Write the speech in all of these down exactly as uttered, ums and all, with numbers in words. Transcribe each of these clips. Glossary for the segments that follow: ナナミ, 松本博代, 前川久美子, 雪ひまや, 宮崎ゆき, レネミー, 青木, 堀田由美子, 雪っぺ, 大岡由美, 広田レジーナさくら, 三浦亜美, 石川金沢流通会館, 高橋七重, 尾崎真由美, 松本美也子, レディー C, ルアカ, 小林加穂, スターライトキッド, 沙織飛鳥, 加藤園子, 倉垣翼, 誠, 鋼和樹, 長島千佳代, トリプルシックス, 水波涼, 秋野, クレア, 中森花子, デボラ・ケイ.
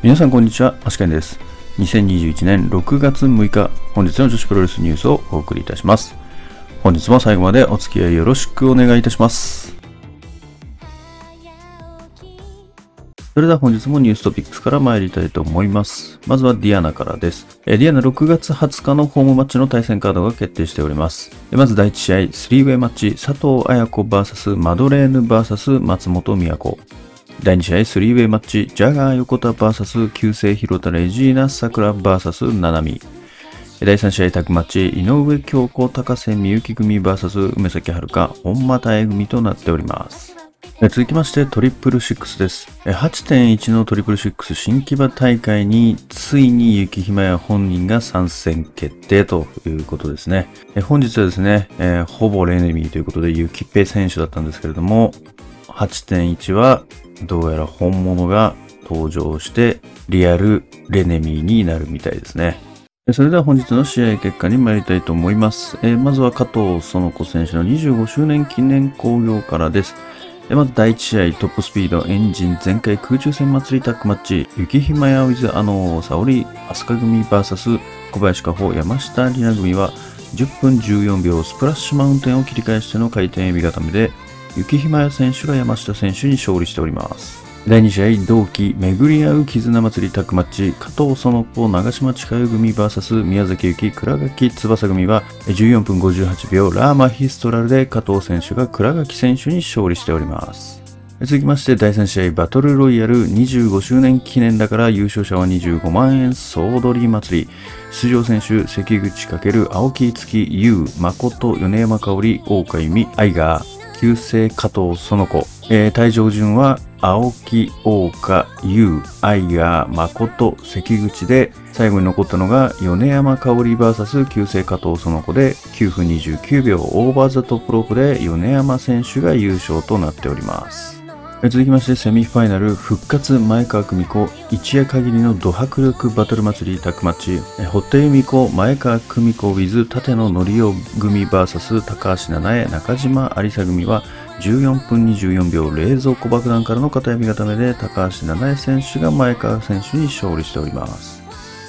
皆さんこんにちは、アシケンです。にせんにじゅういちねんろくがつむいか、本日の女子プロレスニュースをお送りいたします。本日も最後までお付き合いよろしくお願いいたします。それでは本日もニューストピックスから参りたいと思います。まずはディアナからです。ディアナろくがつはつかのホームマッチの対戦カードが決定しております。まずだいいち試合、スリーウェイマッチ、佐藤綾子 ブイエス マドレーヌ ブイエス 松本美也子。だいに試合、スリーウェイマッチ、ジャガー横田 ブイエス 旧姓広田レジーナさくら ブイエス ナナミ。だいさん試合、タッグマッチ、井上京子高瀬美雪組 ブイエス 梅崎遥本間妙組となっております。続きましてトリプルシックスです。 はちてんいち のトリプルシックス新木場大会についに雪姫や本人が参戦決定ということですね。本日はですね、えー、ほぼレネミーということで雪っぺ選手だったんですけれども、 はちてんいち はどうやら本物が登場してリアルレネミーになるみたいですね。それでは本日の試合結果に参りたいと思います。えー、まずは加藤園子選手のにじゅうごしゅうねん記念興行からです。まずだいいち試合、トップスピードエンジン全開空中戦祭りタッグマッチ、雪ひまや with あの沙織飛鳥組 ブイエス 小林加穂山下里奈組はじゅっぷんじゅうよんびょうスプラッシュマウンテンを切り返しての回転エビ固めで雪ひまや選手が山下選手に勝利しております。だいに試合、同期巡り合う絆祭りタッグマッチ、加藤園子長島千佳代組 ブイエス 宮崎ゆき倉垣翼組はじゅうよんぷんごじゅうはちびょうラーマヒストラルで加藤選手が倉垣選手に勝利しております。続きましてだいさん試合、バトルロイヤルにじゅうごしゅうねん記念だから優勝者はにじゅうごまんえん総取り祭り、出場選手関口×青木月優誠米山香織大岡由美アイガー旧姓加藤園子、えー、退場順は青木、大岡、優、アイガー、誠、関口で、最後に残ったのが米山香織 ブイエス 旧姓加藤園子できゅうふんにじゅうきゅうびょうオーバーザトップロープで米山選手が優勝となっております。続きましてセミファイナル復活前川久美子一夜限りのド迫力バトル祭りタッグマッチ、堀田由美子前川久美子 with 立野典夫組 ブイエス 高橋七重中島有沙組はじゅうよんぷんにじゅうよんびょう冷蔵庫爆弾からの片指固めで高橋七重選手が前川選手に勝利しております。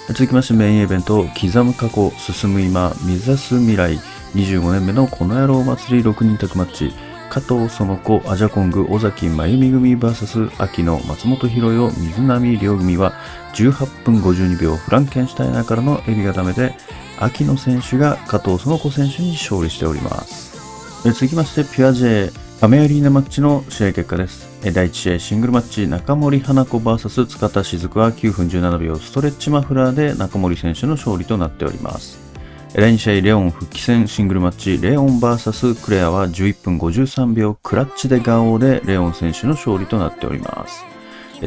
続きましてメインイベント刻む過去進む今目指す未来にじゅうごねんめのこの野郎祭りろくにんタッグマッチ、加藤園子、アジャコング、尾崎真由美組 ブイエス 秋野、松本博代、水波涼組はじゅうはっぷんごじゅうにびょうフランケンシュタイナーからの襟固めで秋野選手が加藤園子選手に勝利しております。続きましてピュア J アメアリーナマッチの試合結果です。だいいち試合、シングルマッチ中森花子 ブイエス 塚田雫はきゅうふんじゅうななびょうストレッチマフラーで中森選手の勝利となっております。だいに試合、レオン復帰戦シングルマッチ、レオン ブイエス クレアはじゅういっぷんごじゅうさんびょうクラッチでガオーでレオン選手の勝利となっております。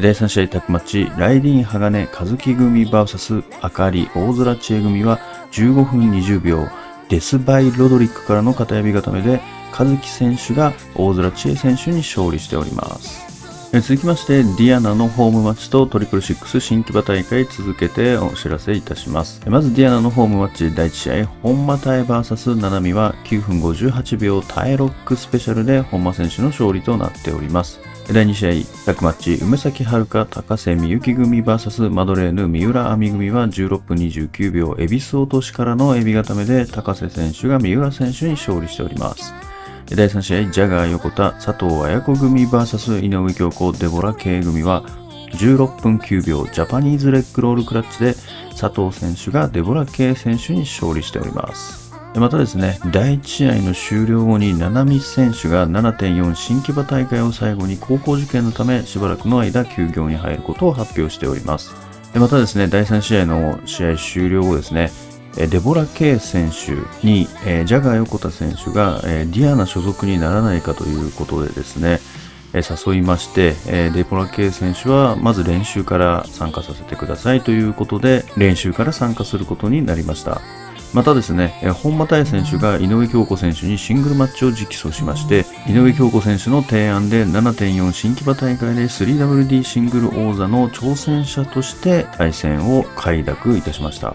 だいさん試合、タッグマッチ、ライディーン鋼和樹組 ブイエス あかり大空知恵組はじゅうごふんにじゅうびょうデスバイロドリックからの片指固めで和樹選手が大空知恵選手に勝利しております。続きましてディアナのホームマッチとトリプルシックス新木場大会続けてお知らせいたします。まずディアナのホームマッチだいいち試合、本間妙 ブイエス 七海はきゅうふんごじゅうはちびょうタイロックスペシャルで本間選手の勝利となっております。だいに試合、タッグマッチ梅崎遥高瀬美雪組 ブイエス マドレーヌ三浦亜美組はじゅうろっぷんにじゅうきゅうびょう恵比寿落としからのエビ固めで高瀬選手が三浦選手に勝利しております。だいさん試合、ジャガー横田佐藤綾子組 ブイエス 井上京子デボラ K 組はじゅうろっぷんきゅうびょうジャパニーズレッグロールクラッチで佐藤選手がデボラ K 選手に勝利しております。またですね、だいいち試合の終了後に七海選手が ななてんよん 新木場大会を最後に高校受験のためしばらくの間休業に入ることを発表しております。またですね、だいさん試合の試合終了後ですね、デボラ・ケイ選手に、えー、ジャガー横田選手が、えー、ディアナ所属にならないかということでですね、えー、誘いまして、えー、デボラ・ケイ選手はまず練習から参加させてくださいということで練習から参加することになりました。またですね、えー、本間妙選手が井上京子選手にシングルマッチを直訴しまして、井上京子選手の提案で ななてんよん 新木場大会で スリーダブリューディー シングル王座の挑戦者として対戦を快諾いたしました。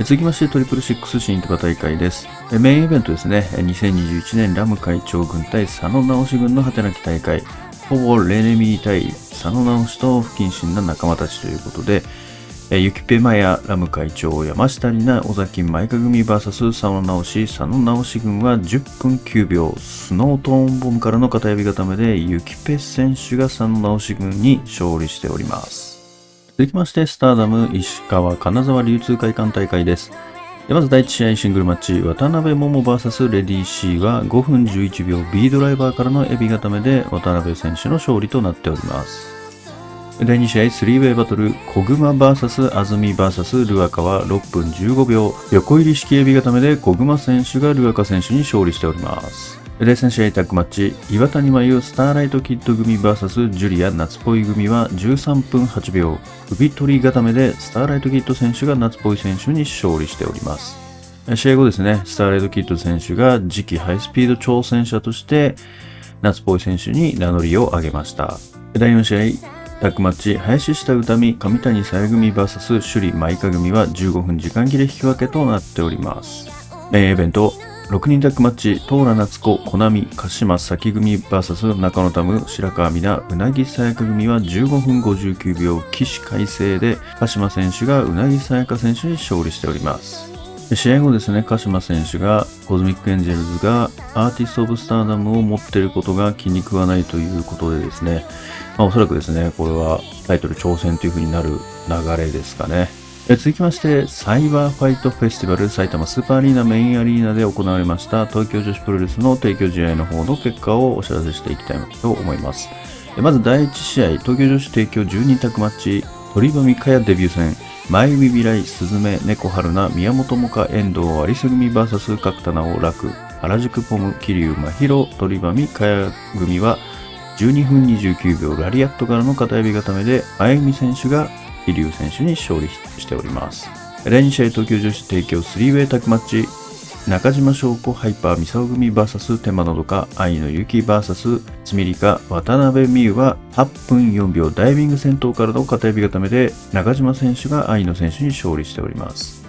続きましてトリプルシックス新木場大会です。メインイベントですね、にせんにじゅういちねんラム会長軍対佐野直し軍のハテナキ大会、ほぼ例年に対佐野直しと不謹慎な仲間たちということで、ゆきぺまやラム会長、山下里奈、尾崎舞香組 ブイエス 佐野直し、佐野直し軍はじゅっぷんきゅうびょう、スノートーンボムからの片指固めでゆきぺ選手が佐野直し軍に勝利しております。続きましてスターダム石川金沢流通会館大会です。まずだいいち試合シングルマッチ、渡辺桃 ブイエス レディー C はごふんじゅういちびょう B ドライバーからのエビ固めで渡辺選手の勝利となっております。だいに試合スリーウェイバトル、小熊 ブイエス 安住 ブイエス ルアカはろっぷんじゅうごびょう、横入り式エビ固めで小熊選手がルアカ選手に勝利しております。だいさん試合タッグマッチ、岩谷真由スターライトキッド組 ブイエス ジュリア夏ぽい組はじゅうさんぷんはちびょう、首取り固めでスターライトキッド選手が夏ぽい選手に勝利しております。試合後ですね、スターライトキッド選手が次期ハイスピード挑戦者として夏ぽい選手に名乗りを上げました。だいよん試合タッグマッチ、林下歌美、上谷さや組 ブイエス 首里舞香組はじゅうごふん時間切れ引き分けとなっております。メインイベントろくにんタッグマッチ、トーラ夏子、コナミ、鹿島咲組 ブイエス 中野タム、白川美奈、うなぎさやか組はじゅうごふんごじゅうきゅうびょう、起死回生で鹿島選手がうなぎさやか選手に勝利しております。試合後ですね、鹿島選手がコズミックエンジェルズがアーティストオブスターダムを持っていることが気に食わないということでですね、まあ、おそらくですねこれはタイトル挑戦という風になる流れですかね。え続きましてサイバーファイトフェスティバル埼玉スーパーアリーナメインアリーナで行われました東京女子プロレスの提供試合の方の結果をお知らせしていきたいと思います。まずだいいち試合東京女子提供じゅうにタッグマッチ、鳥羽美香也デビュー戦、前海未来、スズメ、猫春菜、宮本萌歌、遠藤、有栖組 ブイエス 角田直楽、原宿ポム、桐生真宙、鳥羽美香也組はじゅうにふんにじゅうきゅうびょう、ラリアットからの片指固めであゆみ選手が桐生選手に勝利しております。だいに試合東京女子提供 スリーウェイ タッグマッチ、中島翔子、ハイパーミサオ組 ブイエス 手間のどか、愛の雪 ブイエス つみりか、渡辺美優ははっぷんよんびょうダイビング戦闘からの片指固めで中島選手が愛の選手に勝利しております。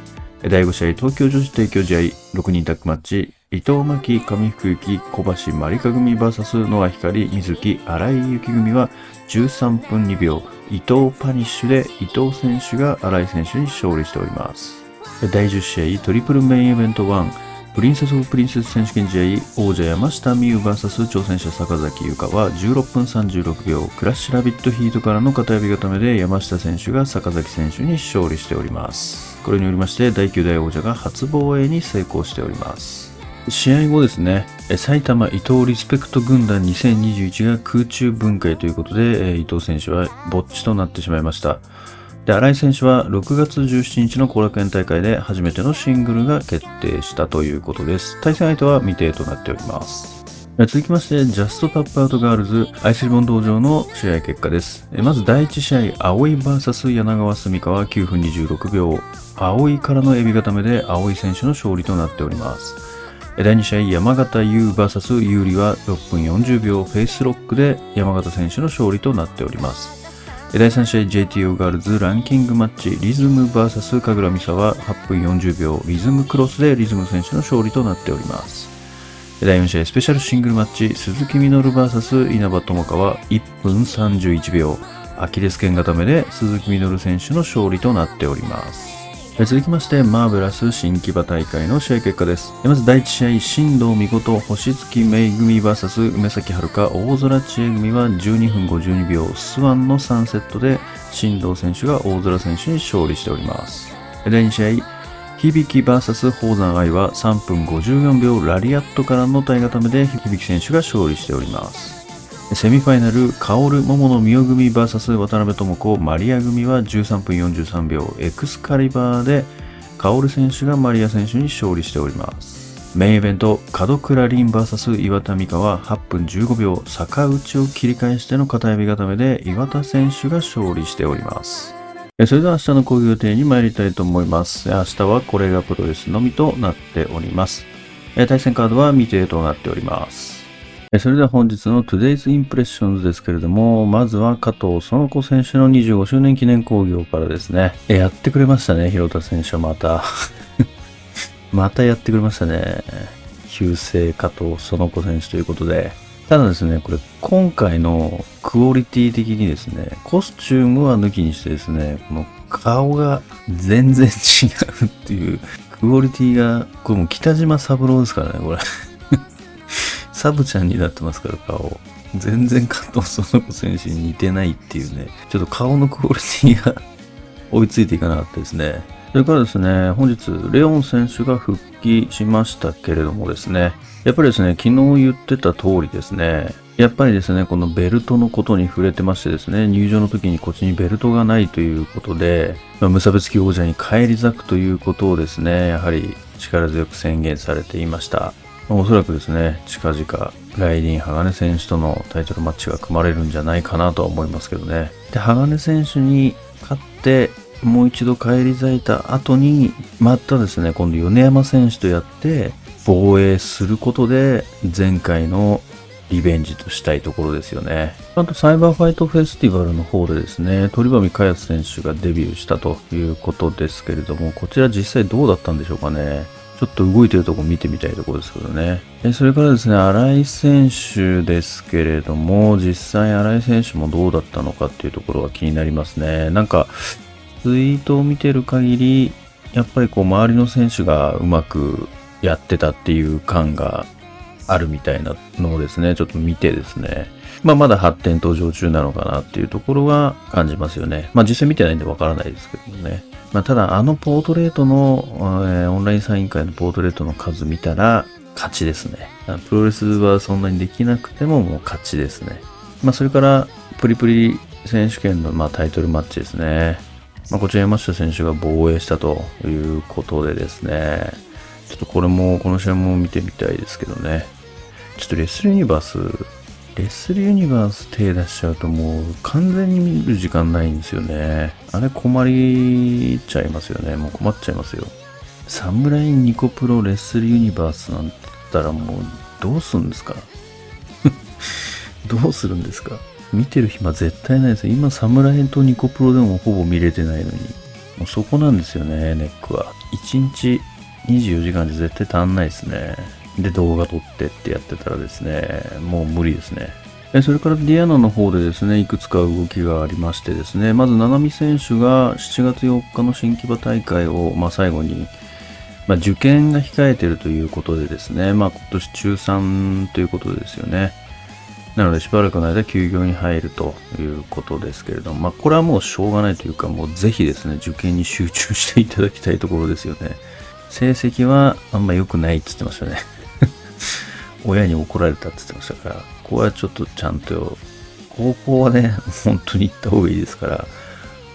だいご試合東京女子提供試合ろくにんタッグマッチ、伊藤真希、上福幸、小橋まりか組 ブイエス 野輪光、水木、荒井由紀組はじゅうさんぷんにびょう、伊藤パニッシュで伊藤選手が荒井選手に勝利しております。だいじゅう試合トリプルメインイベントワン、プリンセス・オブ・プリンセス選手権試合、王者山下美夢 ブイエス 挑戦者坂崎優香はじゅうろっぷんさんじゅうろくびょう、クラッシュラビットヒートからの片指固めで山下選手が坂崎選手に勝利しております。これによりましてだいきゅう代王者が初防衛に成功しております。試合後ですね、埼玉伊藤リスペクト軍団にせんにじゅういちが空中分解ということで伊藤選手はぼっちとなってしまいました。で新井選手はろくがつじゅうしちにちの後楽園大会で初めてのシングルが決定したということです。対戦相手は未定となっております。続きましてジャストタップアウトガールズアイスリボン道場の試合結果です。まずだいいち試合青井 ブイエス 柳川澄香はきゅうふんにじゅうろくびょう、青井からのエビ固めで青井選手の勝利となっております。だいに試合山形優 ブイエス 優里はろっぷんよんじゅうびょう、フェイスロックで山形選手の勝利となっております。だいさん試合 ジェイティーオー ガールズランキングマッチ、リズム ブイエス 神楽美沙ははっぷんよんじゅうびょう、リズムクロスでリズム選手の勝利となっております。だいよん試合スペシャルシングルマッチ、鈴木みのる ブイエス 稲葉友香はいっぷんさんじゅういちびょう、アキレス腱固めで鈴木みのる選手の勝利となっております。続きましてマーベラス新木場大会の試合結果です。まずだいいち試合新藤美琴星月芽組 ブイエス 梅崎遥大空知恵組はじゅうにふんごじゅうにびょう、スワンのさんセットで新藤選手が大空選手に勝利しております。だいに試合響 ブイエス 宝山愛はさんぷんごじゅうよんびょう、ラリアットからの体固めで響選手が勝利しております。セミファイナル、薫、桃野美代組 ブイエス 渡辺智子、マリア組はじゅうさんぷんよんじゅうさんびょう、エクスカリバーで薫選手がマリア選手に勝利しております。メインイベント、門倉凛 ブイエス 岩田美香ははっぷんじゅうごびょう、逆打ちを切り返しての片指固めで岩田選手が勝利しております。それでは明日の講義予定に参りたいと思います。明日はこれがプロレスのみとなっております。対戦カードは未定となっております。それでは本日の Today's Impressions ですけれども、まずは加藤園子選手のにじゅうごしゅうねん記念興行からですね。やってくれましたね、広田選手はまた。またやってくれましたね。旧姓加藤園子選手ということで、ただですね、これ今回のクオリティ的にですね、コスチュームは抜きにしてですね、この顔が全然違うっていうクオリティが、これもう北島三郎ですからね、これサブちゃんになってますから、顔全然加藤園子選手に似てないっていうね、ちょっと顔のクオリティが追いついていかなかったですね。それからですね、本日レオン選手が復帰しましたけれどもですね、やっぱりですね、昨日言ってた通りですね、やっぱりですね、このベルトのことに触れてましてですね、入場の時にこっちにベルトがないということで、まあ、無差別級王者に返り咲くということをですね、やはり力強く宣言されていました。まあ、おそらくですね、近々ライディン・鋼選手とのタイトルマッチが組まれるんじゃないかなとは思いますけどね。で、鋼選手に勝って、もう一度返り咲いた後に、またですね、今度米山選手とやって、防衛することで前回のリベンジとしたいところですよね。あとサイバーファイトフェスティバルの方でですね、鳥羽海康選手がデビューしたということですけれども、こちら実際どうだったんでしょうかね。ちょっと動いてるところ見てみたいところですけどね。それからですね、新井選手ですけれども、実際新井選手もどうだったのかっていうところが気になりますね。なんかツイートを見てる限り、やっぱりこう周りの選手がうまくやってたっていう感があるみたいなのをですね、ちょっと見てですね、まあまだ発展途上中なのかなっていうところは感じますよね。まあ実際見てないんでわからないですけどね。まあただあのポートレートの、えー、オンラインサイン会のポートレートの数見たら勝ちですね。プロレスはそんなにできなくてももう勝ちですね。まあそれからプリプリ選手権のまあタイトルマッチですね。まあこちら山下選手が防衛したということでですね、ちょっとこれも、この試合も見てみたいですけどね。ちょっとレスルユニバース、レスルユニバース手出しちゃうともう完全に見る時間ないんですよね。あれ困りちゃいますよね。もう困っちゃいますよ。サムライニコプロレスルユニバースなんて言ったらもうどうするんですかどうするんですか。見てる暇絶対ないですよ。今サムライとニコプロでもほぼ見れてないのに。もうそこなんですよね、ネックは。いちにちにじゅうよじかんじゃ絶対足んないですね。で、動画撮ってってやってたらですね、もう無理ですね。それからディアナの方でですね、いくつか動きがありましてですね、まず七海選手がしちがつよっかの新木場大会を、まあ、最後に、まあ、受験が控えているということでですね、まあ、今年中さんということですよね。なのでしばらくの間休業に入るということですけれども、まあ、これはもうしょうがないというか、もうぜひですね、受験に集中していただきたいところですよね。成績はあんま良くないって言ってましたね親に怒られたって言ってましたから、ここはちょっとちゃんと、高校はね、本当に行った方がいいですから、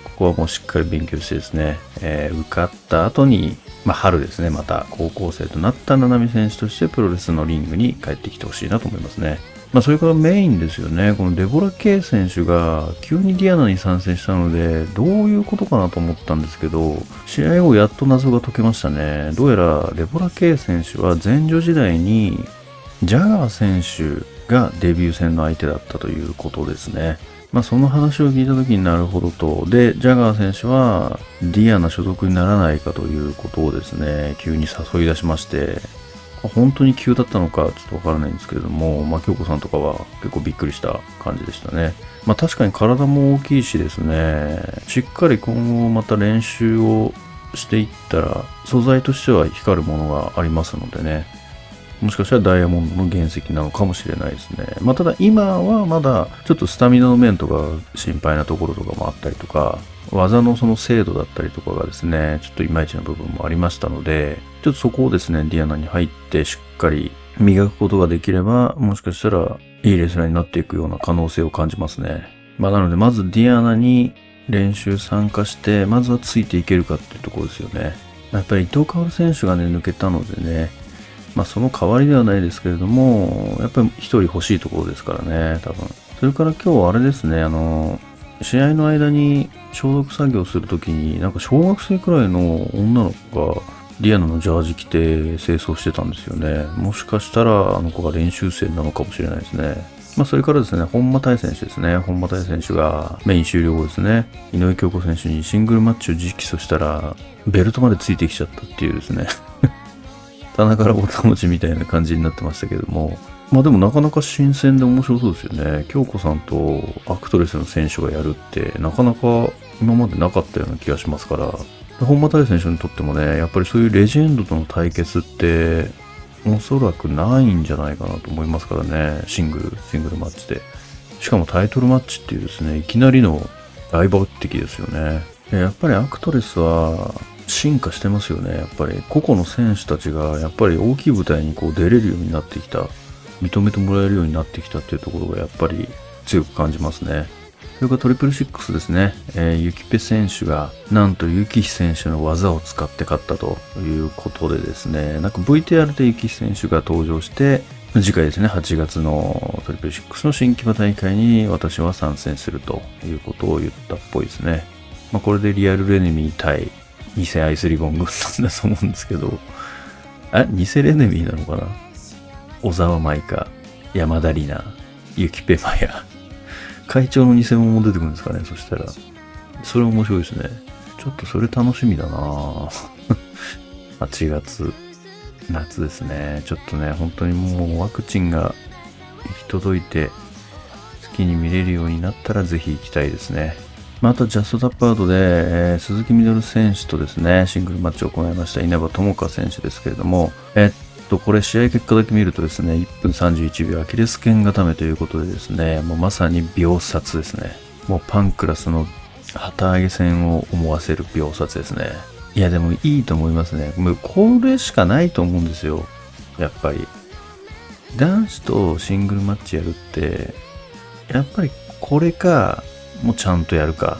ここはもうしっかり勉強してですね、えー、受かった後に、まあ春ですね、また高校生となった七海選手としてプロレスのリングに帰ってきてほしいなと思いますね。まあそれからメインですよね、このデボラ・ケイ選手が急にディアナに参戦したので、どういうことかなと思ったんですけど、試合後やっと謎が解けましたね。どうやらデボラ・ケイ選手は前女時代にジャガー選手がデビュー戦の相手だったということですね。まあその話を聞いた時になるほどと、で、ジャガー選手はディアナ所属にならないかということをですね、急に誘い出しまして、本当に急だったのかちょっとわからないんですけれども、まあ、京子さんとかは結構びっくりした感じでしたね。まあ、確かに体も大きいしですね、しっかり今後また練習をしていったら、素材としては光るものがありますのでね、もしかしたらダイヤモンドの原石なのかもしれないですね。まあ、ただ今はまだちょっとスタミナの面とか心配なところとかもあったりとか、技のその精度だったりとかがですね、ちょっといまいちな部分もありましたので、ちょっとそこをですね、ディアナに入ってしっかり磨くことができれば、もしかしたらいいレスラーになっていくような可能性を感じますね。まあなのでまずディアナに練習参加して、まずはついていけるかっていうところですよね。やっぱり伊藤薫選手がね、抜けたのでね、まあその代わりではないですけれども、やっぱり一人欲しいところですからね、多分。それから今日あれですね、あの、試合の間に消毒作業するときに、なんか小学生くらいの女の子がディアナのジャージ着て清掃してたんですよね。もしかしたらあの子が練習生なのかもしれないですね。まあそれからですね、本間大選手ですね。本間大選手がメイン終了後ですね、井上京子選手にシングルマッチを直訴したら、ベルトまでついてきちゃったっていうですね。棚からぼたもちみたいな感じになってましたけども、まあでもなかなか新鮮で面白そうですよね。京子さんとアクトレスの選手がやるってなかなか今までなかったような気がしますから、本間大選手にとってもね、やっぱりそういうレジェンドとの対決っておそらくないんじゃないかなと思いますからね。シングルシングルマッチで、しかもタイトルマッチっていうですね、いきなりのライバル的ですよね。やっぱりアクトレスは進化してますよね。やっぱり個々の選手たちがやっぱり大きい舞台にこう出れるようになってきた、認めてもらえるようになってきたっていうところがやっぱり強く感じますね。それからトリプルシックスですね、えー、ユキペ選手がなんとユキヒ選手の技を使って勝ったということでですね、なんか ブイティーアール でユキヒ選手が登場して、次回ですね、はちがつのトリプルシックスの新木場大会に私は参戦するということを言ったっぽいですね。まあ、これでリアルレネミー対偽アイスリボン軍団だと思うんですけど、あ、偽レネミーなのかな。小沢舞香、山田里奈、ユキペマヤ、会長の偽物も出てくるんですかね。そしたらそれ面白いですね。ちょっとそれ楽しみだなはちがつ夏ですね。ちょっとね、本当にもうワクチンが行き届いて好きに見れるようになったらぜひ行きたいですね。またジャストタップアウトで、えー、鈴木みどる選手とですね、シングルマッチを行いました稲葉友香選手ですけれども、えっとこれ試合結果だけ見るとですね、いっぷんさんじゅういちびょうアキレス腱固めということでですね、もうまさに秒殺ですね。もうパンクラスの旗揚げ戦を思わせる秒殺ですね。いやでもいいと思いますね。もうこれしかないと思うんですよ。やっぱり男子とシングルマッチやるってやっぱりこれかもうちゃんとやるか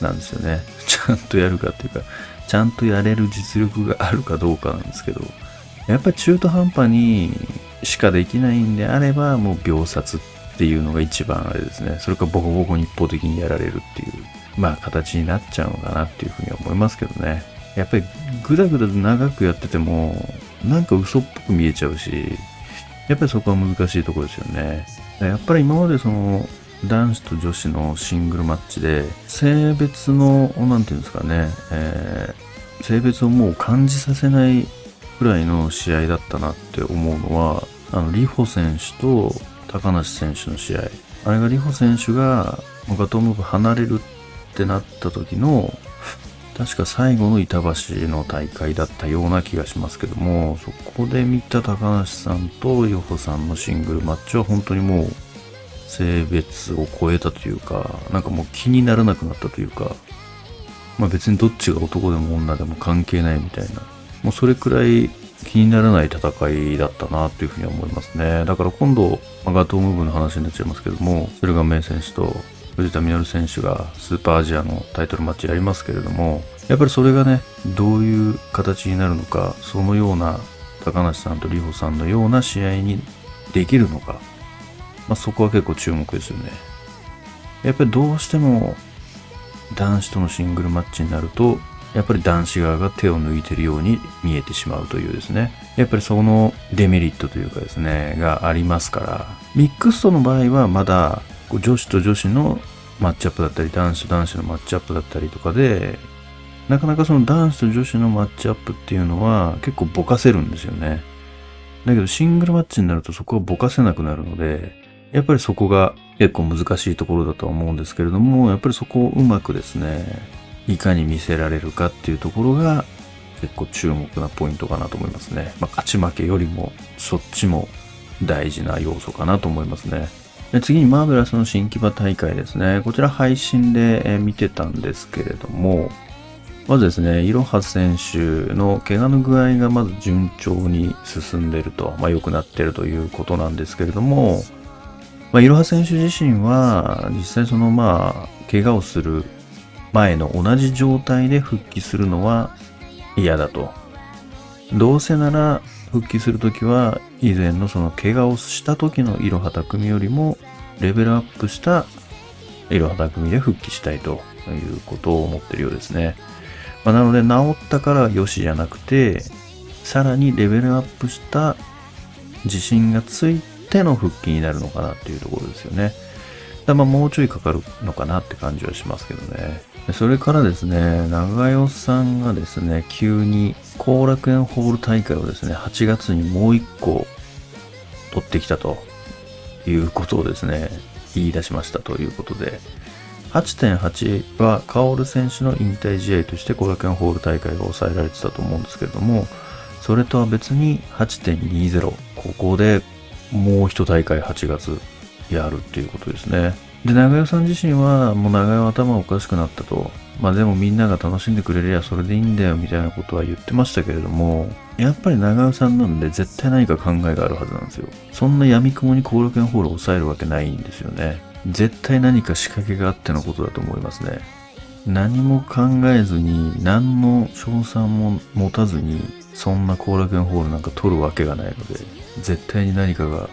なんですよね。ちゃんとやるかっていうか、ちゃんとやれる実力があるかどうかなんですけど、やっぱり中途半端にしかできないんであれば、もう秒殺っていうのが一番あれですね。それかボコボコに一方的にやられるっていう、まあ形になっちゃうのかなっていうふうには思いますけどね。やっぱりグダグダと長くやっててもなんか嘘っぽく見えちゃうし、やっぱりそこは難しいところですよね。やっぱり今までその男子と女子のシングルマッチで性別のなんていうんですかね、えー、性別をもう感じさせないくらいの試合だったなって思うのは、あのリホ選手と高梨選手の試合、あれがリホ選手がガトームーブ離れるってなった時の確か最後の板橋の大会だったような気がしますけども、そこで見た高梨さんとリホさんのシングルマッチは本当にもう性別を超えたというか、なんかもう気にならなくなったというか、まあ別にどっちが男でも女でも関係ないみたいな、もうそれくらい気にならない戦いだったなというふうに思いますね。だから今度ガトームーブの話になっちゃいますけども、駿河明選手と藤田実選手がスーパーアジアのタイトルマッチやりますけれども、やっぱりそれがね、どういう形になるのか、そのような高梨さんとリホさんのような試合にできるのか、まあ、そこは結構注目ですよね。やっぱりどうしても男子とのシングルマッチになると、やっぱり男子側が手を抜いているように見えてしまうというですね、やっぱりそのデメリットというかですねがありますから、ミックスとの場合はまだ女子と女子のマッチアップだったり、男子と男子のマッチアップだったりとかで、なかなかその男子と女子のマッチアップっていうのは結構ぼかせるんですよね。だけどシングルマッチになるとそこはぼかせなくなるので、やっぱりそこが結構難しいところだとは思うんですけれども、やっぱりそこをうまくですね、いかに見せられるかっていうところが結構注目なポイントかなと思いますね。まあ、勝ち負けよりもそっちも大事な要素かなと思いますね。で、次にマーベラスの新木場大会ですね。こちら配信で見てたんですけれども、まずですね、いろは選手の怪我の具合がまず順調に進んでいると、まあ良くなっているということなんですけれども、まあ、いろは選手自身は実際そのまあ怪我をする前の同じ状態で復帰するのは嫌だと、どうせなら復帰するときは以前のその怪我をした時のいろは匠よりもレベルアップしたいろは匠で復帰したいということを思っているようですね。まあ、なので治ったからよしじゃなくて、さらにレベルアップした自信がついて手の復帰になるのかなっていうところですよね。だまあもうちょいかかるのかなって感じはしますけどね。それからですね、長代さんがですね、急に後楽園ホール大会をですね、はちがつにもういっこ取ってきたということをですね、言い出しましたということで、はちてんはち はカオル選手の引退試合として後楽園ホール大会が抑えられてたと思うんですけれども、それとは別に はちてんにじゅう ここでもう一大会はちがつやるっていうことですね。で、長代さん自身はもう長代は頭おかしくなったと、まあでもみんなが楽しんでくれりゃそれでいいんだよみたいなことは言ってましたけれども、やっぱり長代さんなんで絶対何か考えがあるはずなんですよ。そんな闇雲に後楽園ホールを抑えるわけないんですよね。絶対何か仕掛けがあってのことだと思いますね。何も考えずに何の賞賛も持たずにそんな後楽園ホールなんか取るわけがないので、絶対に何かが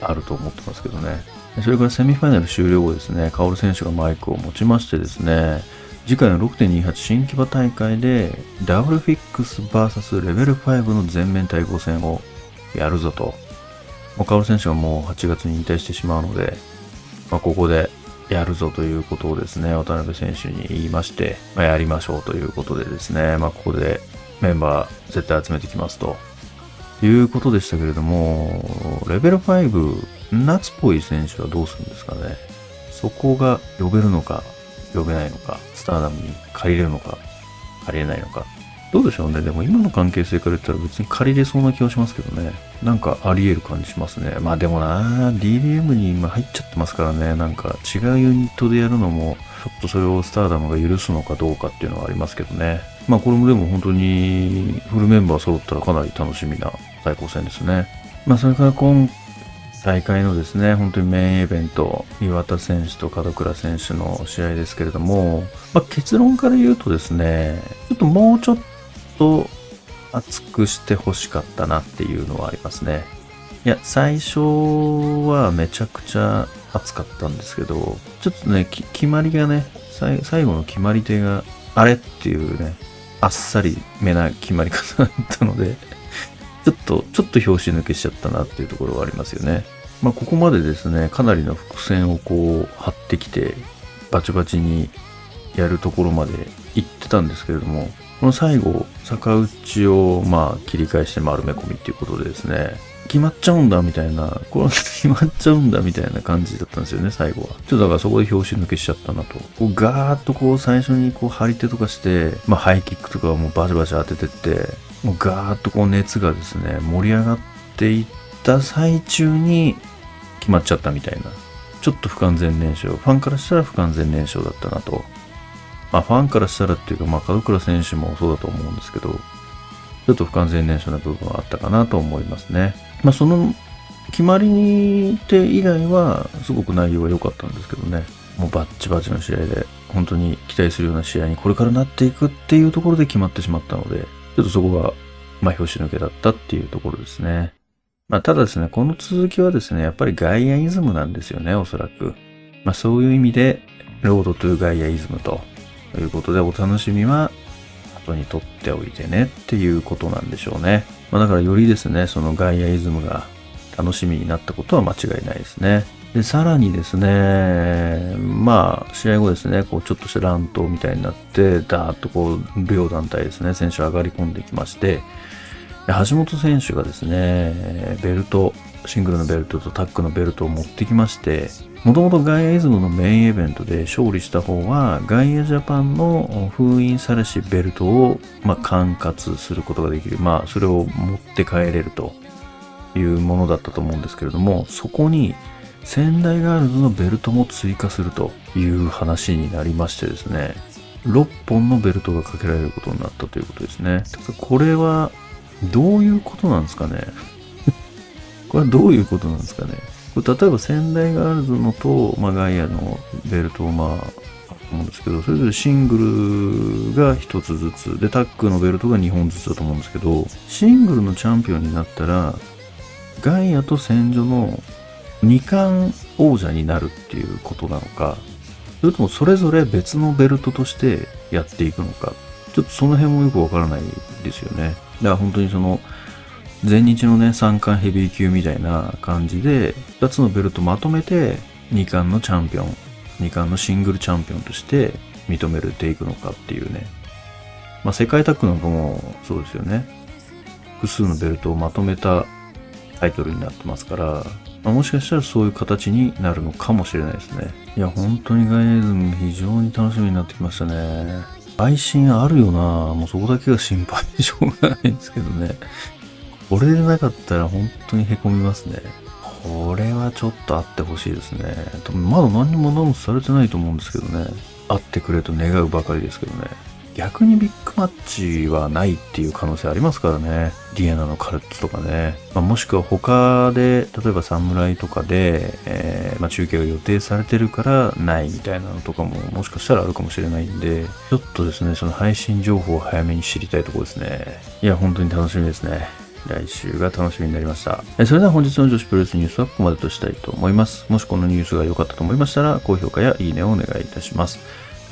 あると思ってますけどね。それからセミファイナル終了後ですね、カオル選手がマイクを持ちましてですね、次回の ろくてんにじゅうはち 新木場大会でダブルフィックス ブイエス レベルファイブの全面対抗戦をやるぞと。カオル選手がもうはちがつに引退してしまうので、まあ、ここでやるぞということをですね、渡辺選手に言いまして、まあ、やりましょうということでですね、まあ、ここでメンバー絶対集めてきますということでしたけれども、レベルファイブ、夏っぽい選手はどうするんですかね。そこが呼べるのか呼べないのか、スターダムに借りれるのか借りれないのか、どうでしょうね。でも今の関係性から言ったら別に借りれそうな気はしますけどね。なんかあり得る感じしますね。まあでもな ディーディーエム に今入っちゃってますからね。なんか違うユニットでやるのもちょっとそれをスターダムが許すのかどうかっていうのはありますけどね。まあこれもでも本当にフルメンバー揃ったらかなり楽しみな対抗戦ですね。まあそれから今大会のですね、本当にメインイベント、岩田選手と門倉選手の試合ですけれども、まあ、結論から言うとですね、ちょっともうちょっとと熱くして欲しかったなっていうのはありますね。いや、最初はめちゃくちゃ熱かったんですけど、ちょっとね、き決まりがね、最後の決まり手があれっていうね、あっさりめな決まり方だったのでちょっとちょっと拍子抜けしちゃったなっていうところはありますよね。まあここまでですね、かなりの伏線をこう張ってきてバチバチにやるところまで行ってたんですけれども、この最後、逆打ちをまあ切り返して丸め込みっていうことでですね、決まっちゃうんだみたいな、これ決まっちゃうんだみたいな感じだったんですよね、最後は。ちょっとだからそこで拍子抜けしちゃったなと。こうガーッとこう最初にこう張り手とかして、まあハイキックとかもうバシバシ当ててって、もうガーッとこう熱がですね、盛り上がっていった最中に決まっちゃったみたいな。ちょっと不完全燃焼。ファンからしたら不完全燃焼だったなと。まあファンからしたらっていうか、まあ門倉選手もそうだと思うんですけど、ちょっと不完全燃焼な部分はあったかなと思いますね。まあその決まり手以外はすごく内容が良かったんですけどね、もうバッチバチの試合で本当に期待するような試合にこれからなっていくっていうところで決まってしまったので、ちょっとそこがまあ拍子抜けだったっていうところですね。まあただですね、この続きはですね、やっぱりガイアイズムなんですよね、おそらく。まあそういう意味でロードトゥガイアイズムとということで、お楽しみは後に取っておいてねっていうことなんでしょうね。まあ、だからよりですね、そのガイアイズムが楽しみになったことは間違いないですね。で、さらにですね、まあ試合後ですね、こうちょっとした乱闘みたいになって、ダーッとこう両団体ですね、選手上がり込んできまして、橋本選手がですね、ベルト、シングルのベルトとタックのベルトを持ってきまして、もともとガイアイズムのメインイベントで勝利した方はガイアジャパンの封印されしベルトをまあ管轄することができる、まあそれを持って帰れるというものだったと思うんですけれども、そこに仙台ガールズのベルトも追加するという話になりましてですね、ろっぽんのベルトがかけられることになったということですね。これはどういうことなんですかねこれはどういうことなんですかね。例えば仙台ガールズのと、まあ、ガイアのベルトをまあ思うんですけど、それぞれシングルがひとつずつでタックのベルトがにほんずつだと思うんですけど、シングルのチャンピオンになったらガイアと戦場のに冠王者になるっていうことなのか、それともそれぞれ別のベルトとしてやっていくのか、ちょっとその辺もよくわからないですよね。だから本当にその前日のね、三冠ヘビー級みたいな感じで、二つのベルトまとめて、二冠のチャンピオン、二冠のシングルチャンピオンとして認めていくのかっていうね。まあ世界タッグなんかもそうですよね。複数のベルトをまとめたタイトルになってますから、まあ、もしかしたらそういう形になるのかもしれないですね。いや本当にガイエズム非常に楽しみになってきましたね。配信あるよな、もうそこだけが心配でしょうがないんですけどね。これでなかったら本当にへこみますね。これはちょっとあってほしいですね。多分まだ何にもアナウンスされてないと思うんですけどね。あってくれと願うばかりですけどね。逆にビッグマッチはないっていう可能性ありますからね。ディアナのカルツとかね、まあ、もしくは他で例えばサムライとかで、えーまあ、中継が予定されてるからないみたいなのとかももしかしたらあるかもしれないんで、ちょっとですねその配信情報を早めに知りたいところですね。いや本当に楽しみですね。来週が楽しみになりました。それでは本日の女子プロレスニュースはここまでとしたいと思います。もしこのニュースが良かったと思いましたら高評価やいいねをお願いいたします。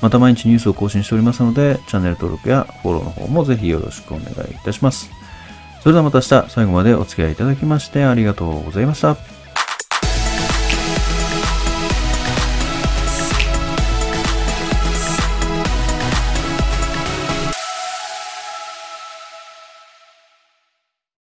また毎日ニュースを更新しておりますのでチャンネル登録やフォローの方もぜひよろしくお願いいたします。それではまた明日最後までお付き合いいただきましてありがとうございました。